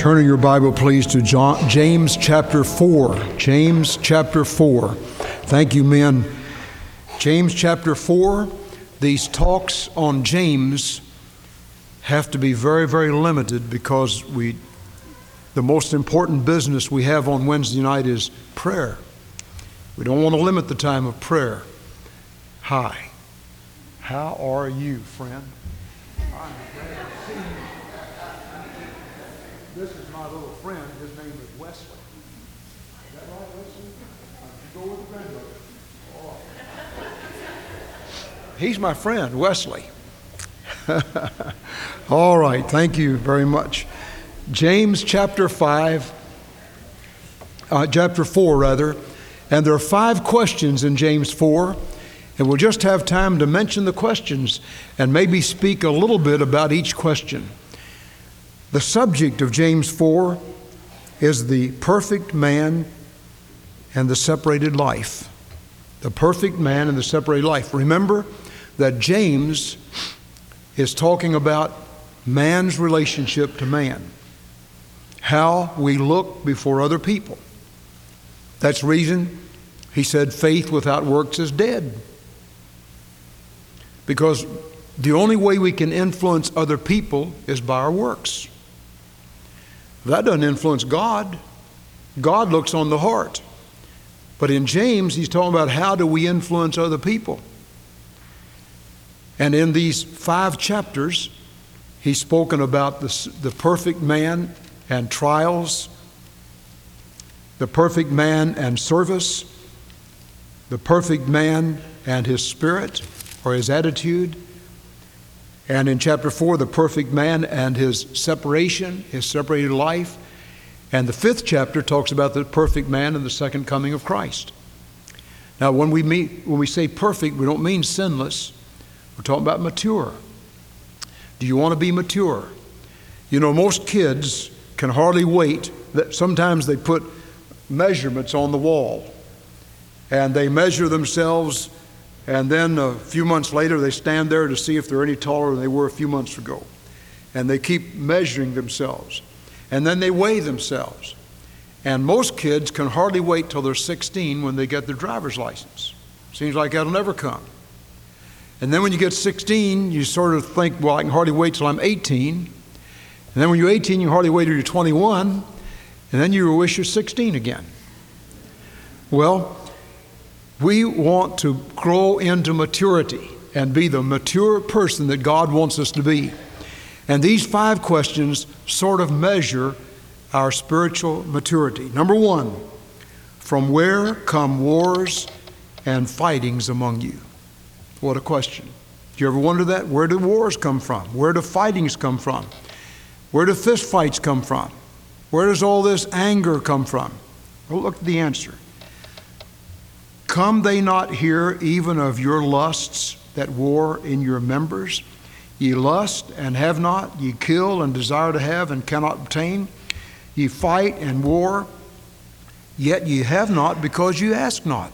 Turn in your Bible, please, to James chapter 4. James chapter 4. Thank you, men. James chapter 4. These talks on James have to be very, very limited because the most important business we have on Wednesday night is prayer. We don't want to limit the time of prayer. Hi. How are you, friend? I'm glad to see you. This is my little friend. His name is Wesley. Is that right, Wesley? Go with the grandmother. Oh. He's my friend, Wesley. All right, thank you very much. James chapter 4, and there are 5 questions in James 4, and we'll just have time to mention the questions and maybe speak a little bit about each question. The subject of James 4 is the perfect man and the separated life. The perfect man and the separated life. Remember that James is talking about man's relationship to man, how we look before other people. That's the reason he said faith without works is dead. Because the only way we can influence other people is by our works. That doesn't influence God. God looks on the heart. But in James, he's talking about how do we influence other people. And in these 5 chapters, he's spoken about the perfect man and trials, the perfect man and service, the perfect man and his spirit or his attitude, and in chapter 4, the perfect man and his separation, his separated life, and the 5th chapter talks about the perfect man and the second coming of Christ. Now, when we say perfect, we don't mean sinless. We're talking about mature. Do you want to be mature? You know, most kids can hardly wait. Sometimes they put measurements on the wall, and they measure themselves, and then a few months later they stand there to see if they're any taller than they were a few months ago. And they keep measuring themselves. And then they weigh themselves. And most kids can hardly wait till they're 16 when they get their driver's license. Seems like that'll never come. And then when you get 16, you sort of think, well, I can hardly wait till I'm 18. And then when you're 18, you can hardly wait till you're 21. And then you wish you're 16 again. Well, we want to grow into maturity and be the mature person that God wants us to be. And these 5 questions sort of measure our spiritual maturity. Number 1, from where come wars and fightings among you? What a question. Do you ever wonder that? Where do wars come from? Where do fightings come from? Where do fistfights come from? Where does all this anger come from? Well, look at the answer. Come they not here even of your lusts that war in your members? Ye lust and have not, ye kill and desire to have and cannot obtain, ye fight and war, yet ye have not because ye ask not.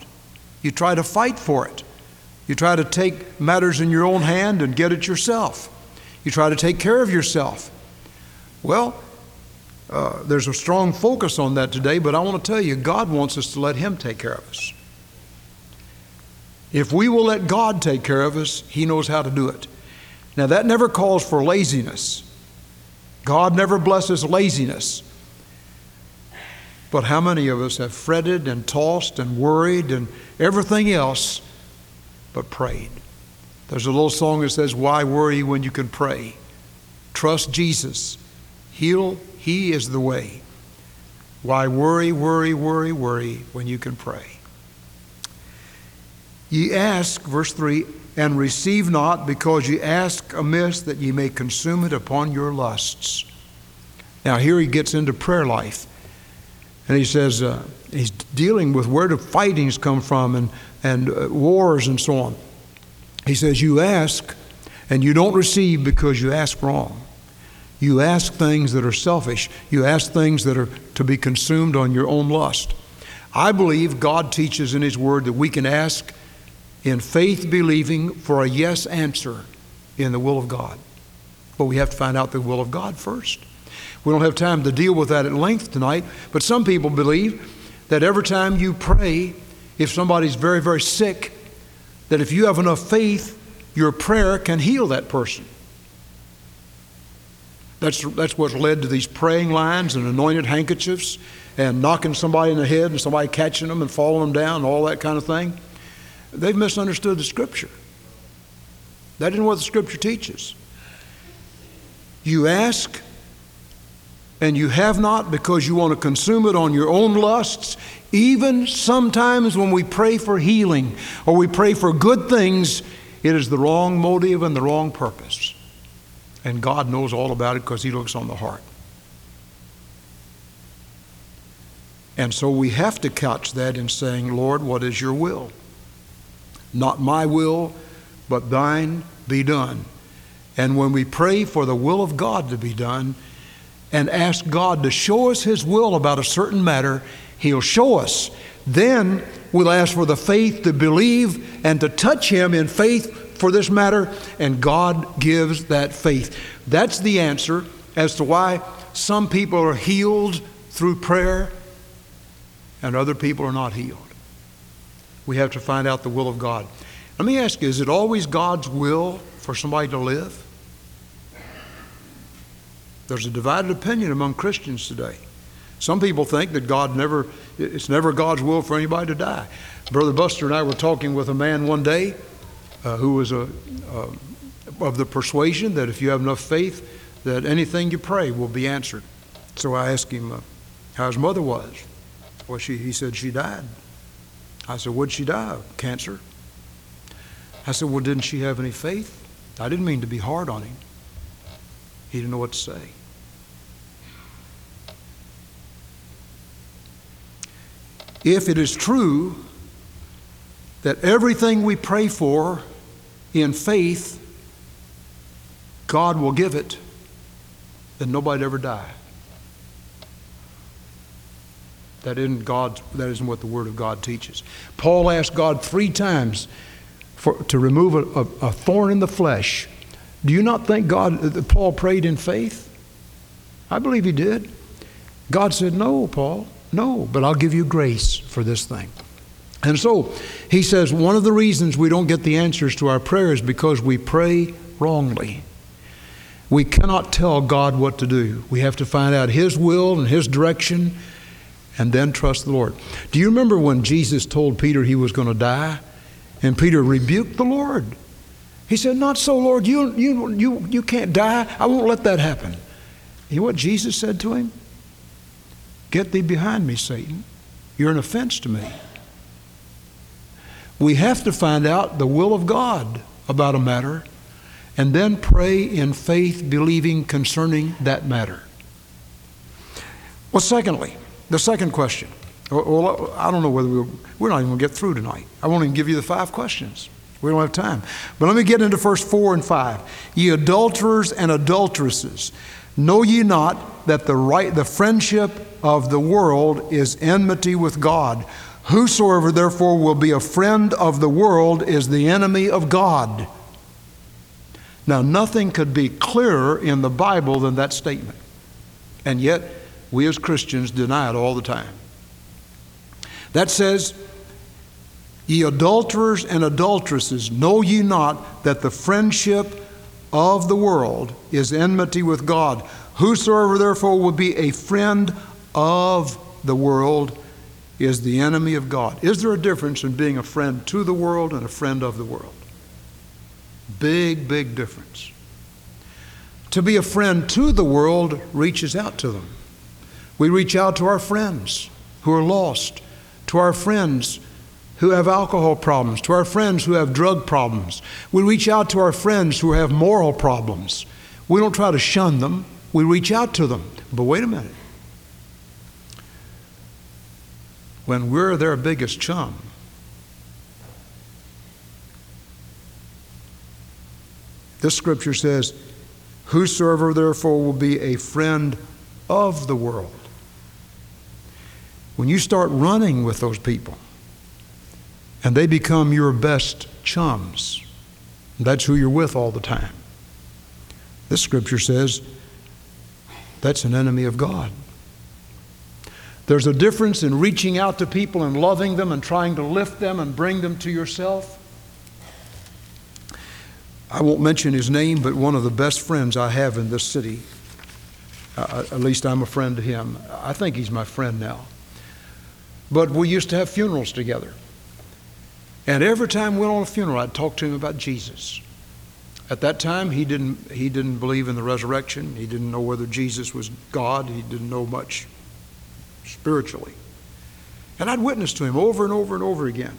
You try to fight for it. You try to take matters in your own hand and get it yourself. You try to take care of yourself. Well, there's a strong focus on that today, but I want to tell you, God wants us to let Him take care of us. If we will let God take care of us, He knows how to do it. Now, that never calls for laziness. God never blesses laziness. But how many of us have fretted and tossed and worried and everything else but prayed? There's a little song that says, why worry when you can pray? Trust Jesus. He is the way. Why worry, worry, worry, worry when you can pray? Ye ask, verse 3, and receive not because ye ask amiss that ye may consume it upon your lusts. Now here he gets into prayer life. And he says, he's dealing with where do fightings come from and wars and so on. He says, you ask and you don't receive because you ask wrong. You ask things that are selfish. You ask things that are to be consumed on your own lust. I believe God teaches in His Word that we can ask in faith, believing for a yes answer in the will of God. But we have to find out the will of God first. We don't have time to deal with that at length tonight, but some people believe that every time you pray, if somebody's very, very sick, that if you have enough faith, your prayer can heal that person. That's what's led to these praying lines and anointed handkerchiefs and knocking somebody in the head and somebody catching them and falling them down and all that kind of thing. They've misunderstood the Scripture. That isn't what the Scripture teaches. You ask and you have not because you want to consume it on your own lusts. Even sometimes when we pray for healing or we pray for good things, it is the wrong motive and the wrong purpose. And God knows all about it because He looks on the heart. And so we have to couch that in saying, Lord, what is your will? Not my will, but thine be done. And when we pray for the will of God to be done and ask God to show us His will about a certain matter, He'll show us. Then we'll ask for the faith to believe and to touch Him in faith for this matter, and God gives that faith. That's the answer as to why some people are healed through prayer and other people are not healed. We have to find out the will of God. Let me ask you, is it always God's will for somebody to live? There's a divided opinion among Christians today. Some people think that it's never God's will for anybody to die. Brother Buster and I were talking with a man one day who was of the persuasion that if you have enough faith, that anything you pray will be answered. So I asked him how his mother was. Well, he said she died. I said, what'd she die of? Cancer. I said, well, didn't she have any faith? I didn't mean to be hard on him. He didn't know what to say. If it is true that everything we pray for in faith, God will give it, then nobody'd ever die. That isn't what the Word of God teaches. Paul asked God 3 times to remove a thorn in the flesh. Do you not think Paul prayed in faith? I believe he did. God said, no, Paul. No, but I'll give you grace for this thing. And so he says one of the reasons we don't get the answers to our prayers is because we pray wrongly. We cannot tell God what to do. We have to find out His will and His direction and then trust the Lord. Do you remember when Jesus told Peter he was going to die? And Peter rebuked the Lord. He said, not so, Lord. You can't die. I won't let that happen. You know what Jesus said to him? Get thee behind me, Satan. You're an offense to me. We have to find out the will of God about a matter and then pray in faith, believing concerning that matter. Well, secondly, the second question. Well, I don't know whether we're not even going to get through tonight. I won't even give you the 5 questions. We don't have time. But let me get into verse 4 and 5. Ye adulterers and adulteresses, know ye not that the friendship of the world is enmity with God? Whosoever therefore will be a friend of the world is the enemy of God. Now, nothing could be clearer in the Bible than that statement. And yet, we as Christians deny it all the time. That says, ye adulterers and adulteresses, know ye not that the friendship of the world is enmity with God? Whosoever therefore will be a friend of the world is the enemy of God. Is there a difference in being a friend to the world and a friend of the world? Big, big difference. To be a friend to the world reaches out to them. We reach out to our friends who are lost, to our friends who have alcohol problems, to our friends who have drug problems. We reach out to our friends who have moral problems. We don't try to shun them. We reach out to them. But wait a minute. When we're their biggest chum, this scripture says, whosoever therefore will be a friend of the world. When you start running with those people, and they become your best chums. That's who you're with all the time. This scripture says, that's an enemy of God. There's a difference in reaching out to people and loving them and trying to lift them and bring them to yourself. I won't mention his name, but one of the best friends I have in this city, at least I'm a friend to him. I think he's my friend now. But we used to have funerals together. And every time we went on a funeral, I'd talk to him about Jesus. At that time, he didn't believe in the resurrection. He didn't know whether Jesus was God. He didn't know much spiritually. And I'd witnessed to him over and over and over again.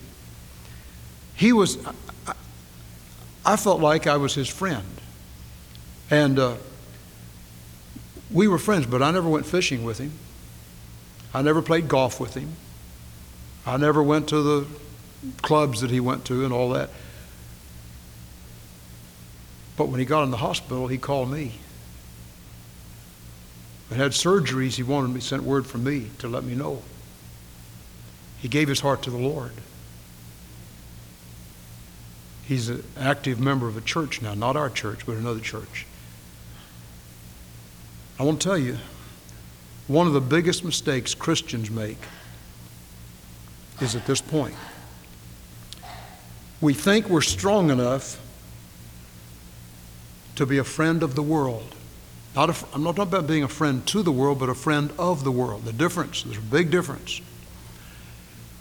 He was, I felt like I was his friend. And we were friends, but I never went fishing with him. I never played golf with him. I never went to the clubs that he went to and all that. But when he got in the hospital, he called me. When he had surgeries, he wanted me, sent word for me to let me know. He gave his heart to the Lord. He's an active member of a church now, not our church, but another church. I want to tell you, one of the biggest mistakes Christians make is at this point. We think we're strong enough to be a friend of the world. I'm not talking about being a friend to the world, but a friend of the world. The difference, there's a big difference.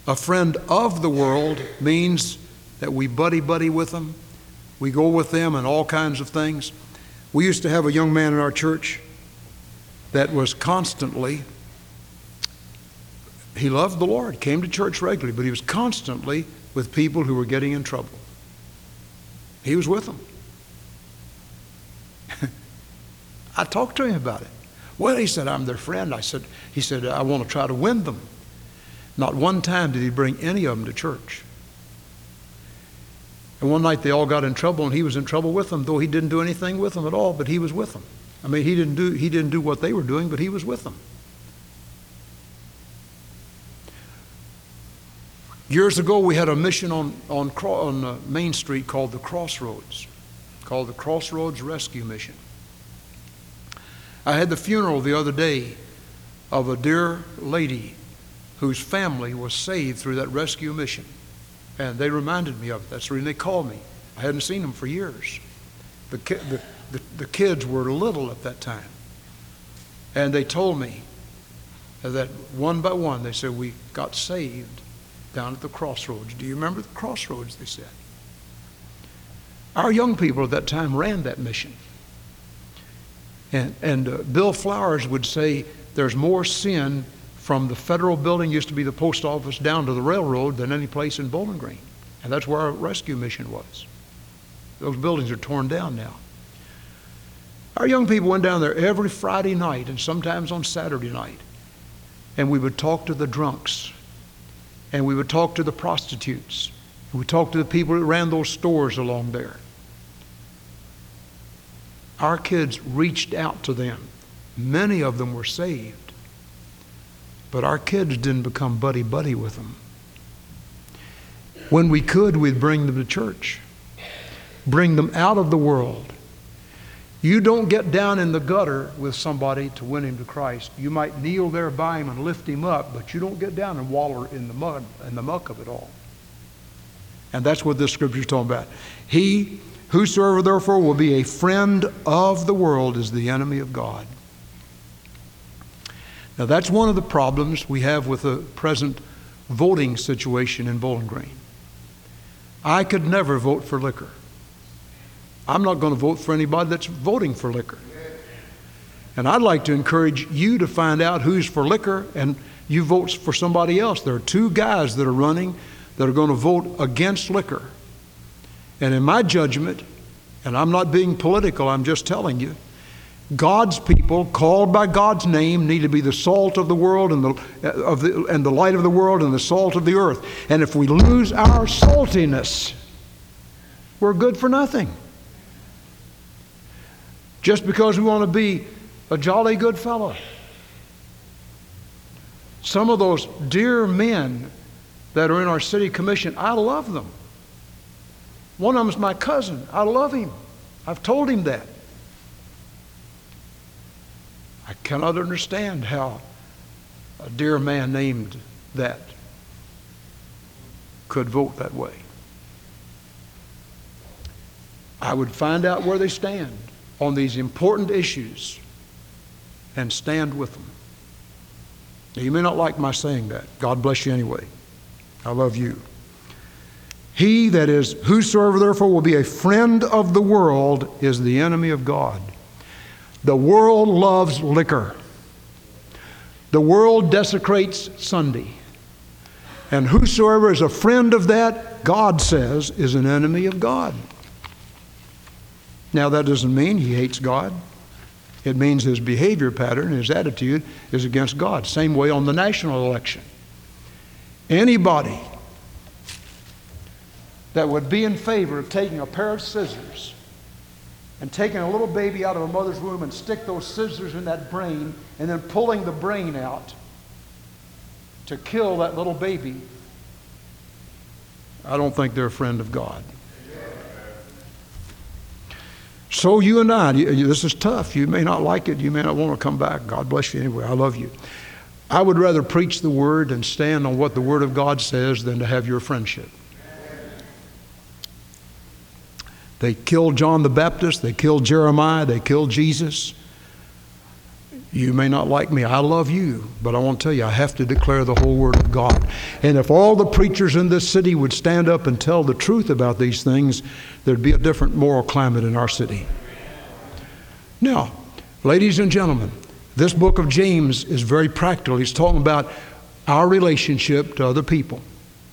A friend of the world means that we buddy-buddy with them. We go with them and all kinds of things. We used to have a young man in our church that was constantly, he loved the Lord, came to church regularly, but he was constantly with people who were getting in trouble. He was with them. I talked to him about it. Well, he said, I'm their friend. He said, I want to try to win them. Not one time did he bring any of them to church. And one night they all got in trouble, and he was in trouble with them, though he didn't do anything with them at all, but he was with them. I mean, he didn't do what they were doing, but he was with them. Years ago, we had a mission on Main Street called the Crossroads Rescue Mission. I had the funeral the other day of a dear lady whose family was saved through that rescue mission. And they reminded me of it. That's the reason they called me. I hadn't seen them for years. The kids were little at that time. And they told me that one by one, they said, we got saved down at the crossroads. Do you remember the crossroads, they said? Our young people at that time ran that mission. And Bill Flowers would say there's more sin from the federal building, used to be the post office, down to the railroad than any place in Bowling Green. And that's where our rescue mission was. Those buildings are torn down now. Our young people went down there every Friday night and sometimes on Saturday night. And we would talk to the drunks. And we would talk to the prostitutes. We would talk to the people that ran those stores along there. Our kids reached out to them. Many of them were saved. But our kids didn't become buddy-buddy with them. When we could, we'd bring them to church. Bring them out of the world. You don't get down in the gutter with somebody to win him to Christ. You might kneel there by him and lift him up, but you don't get down and wallow in the mud and the muck of it all. And that's what this scripture is talking about. Whosoever therefore will be a friend of the world is the enemy of God. Now that's one of the problems we have with the present voting situation in Bowling Green. I could never vote for liquor. I'm not going to vote for anybody that's voting for liquor. And I'd like to encourage you to find out who's for liquor and you vote for somebody else. There are two guys that are running that are going to vote against liquor. And in my judgment, and I'm not being political, I'm just telling you, God's people called by God's name need to be the salt of the world and the light of the world and the salt of the earth. And if we lose our saltiness, we're good for nothing. Just because we want to be a jolly good fellow. Some of those dear men that are in our city commission, I love them. One of them is my cousin. I love him. I've told him that. I cannot understand how a dear man named that could vote that way. I would find out where they stand on these important issues and stand with them. Now, you may not like my saying that. God bless you anyway. I love you. He, that is, whosoever therefore will be a friend of the world is the enemy of God. The world loves liquor. The world desecrates Sunday. And whosoever is a friend of that, God says, is an enemy of God. Now, that doesn't mean he hates God. It means his behavior pattern, his attitude is against God. Same way on the national election. Anybody that would be in favor of taking a pair of scissors and taking a little baby out of a mother's womb and stick those scissors in that brain and then pulling the brain out to kill that little baby, I don't think they're a friend of God. So you and I, this is tough. You may not like it. You may not want to come back. God bless you anyway. I love you. I would rather preach the Word and stand on what the Word of God says than to have your friendship. They killed John the Baptist. They killed Jeremiah. They killed Jesus. You may not like me. I love you. But I want to tell you, I have to declare the whole Word of God. And if all the preachers in this city would stand up and tell the truth about these things, there'd be a different moral climate in our city. Now, ladies and gentlemen, this book of James is very practical. He's talking about our relationship to other people.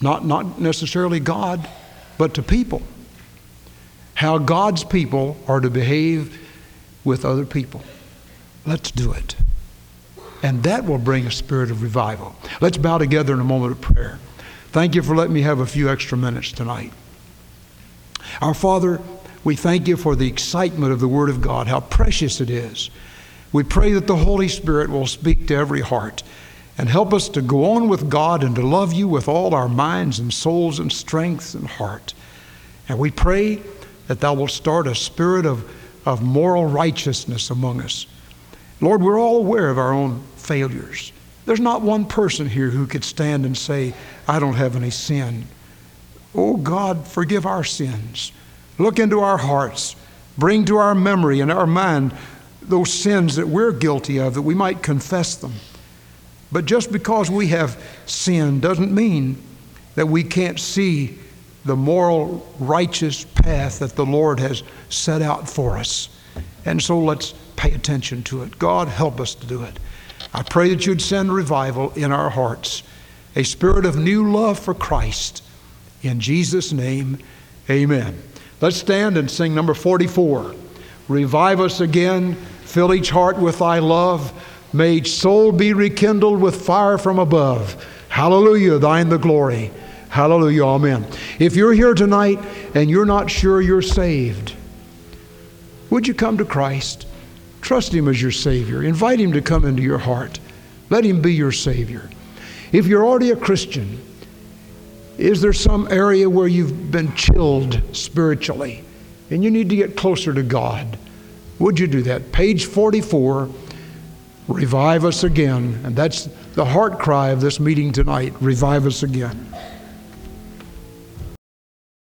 Not necessarily God, but to people. How God's people are to behave with other people. Let's do it. And that will bring a spirit of revival. Let's bow together in a moment of prayer. Thank you for letting me have a few extra minutes tonight. Our Father, we thank you for the excitement of the Word of God, how precious it is. We pray that the Holy Spirit will speak to every heart and help us to go on with God and to love you with all our minds and souls and strength and heart. And we pray that thou wilt start a spirit of moral righteousness among us. Lord, we're all aware of our own failures. There's not one person here who could stand and say, I don't have any sin. Oh God, forgive our sins. Look into our hearts. Bring to our memory and our mind those sins that we're guilty of, that we might confess them. But just because we have sinned doesn't mean that we can't see the moral, righteous path that the Lord has set out for us. And so let's pay attention to it. God, help us to do it. I pray that you'd send revival in our hearts, a spirit of new love for Christ. In Jesus' name, amen. Let's stand and sing number 44. Revive us again, fill each heart with thy love. May each soul be rekindled with fire from above. Hallelujah, thine the glory. Hallelujah, amen. If you're here tonight and you're not sure you're saved, would you come to Christ? Trust Him as your Savior. Invite Him to come into your heart. Let Him be your Savior. If you're already a Christian, is there some area where you've been chilled spiritually and you need to get closer to God? Would you do that? Page 44, revive us again. And that's the heart cry of this meeting tonight, revive us again.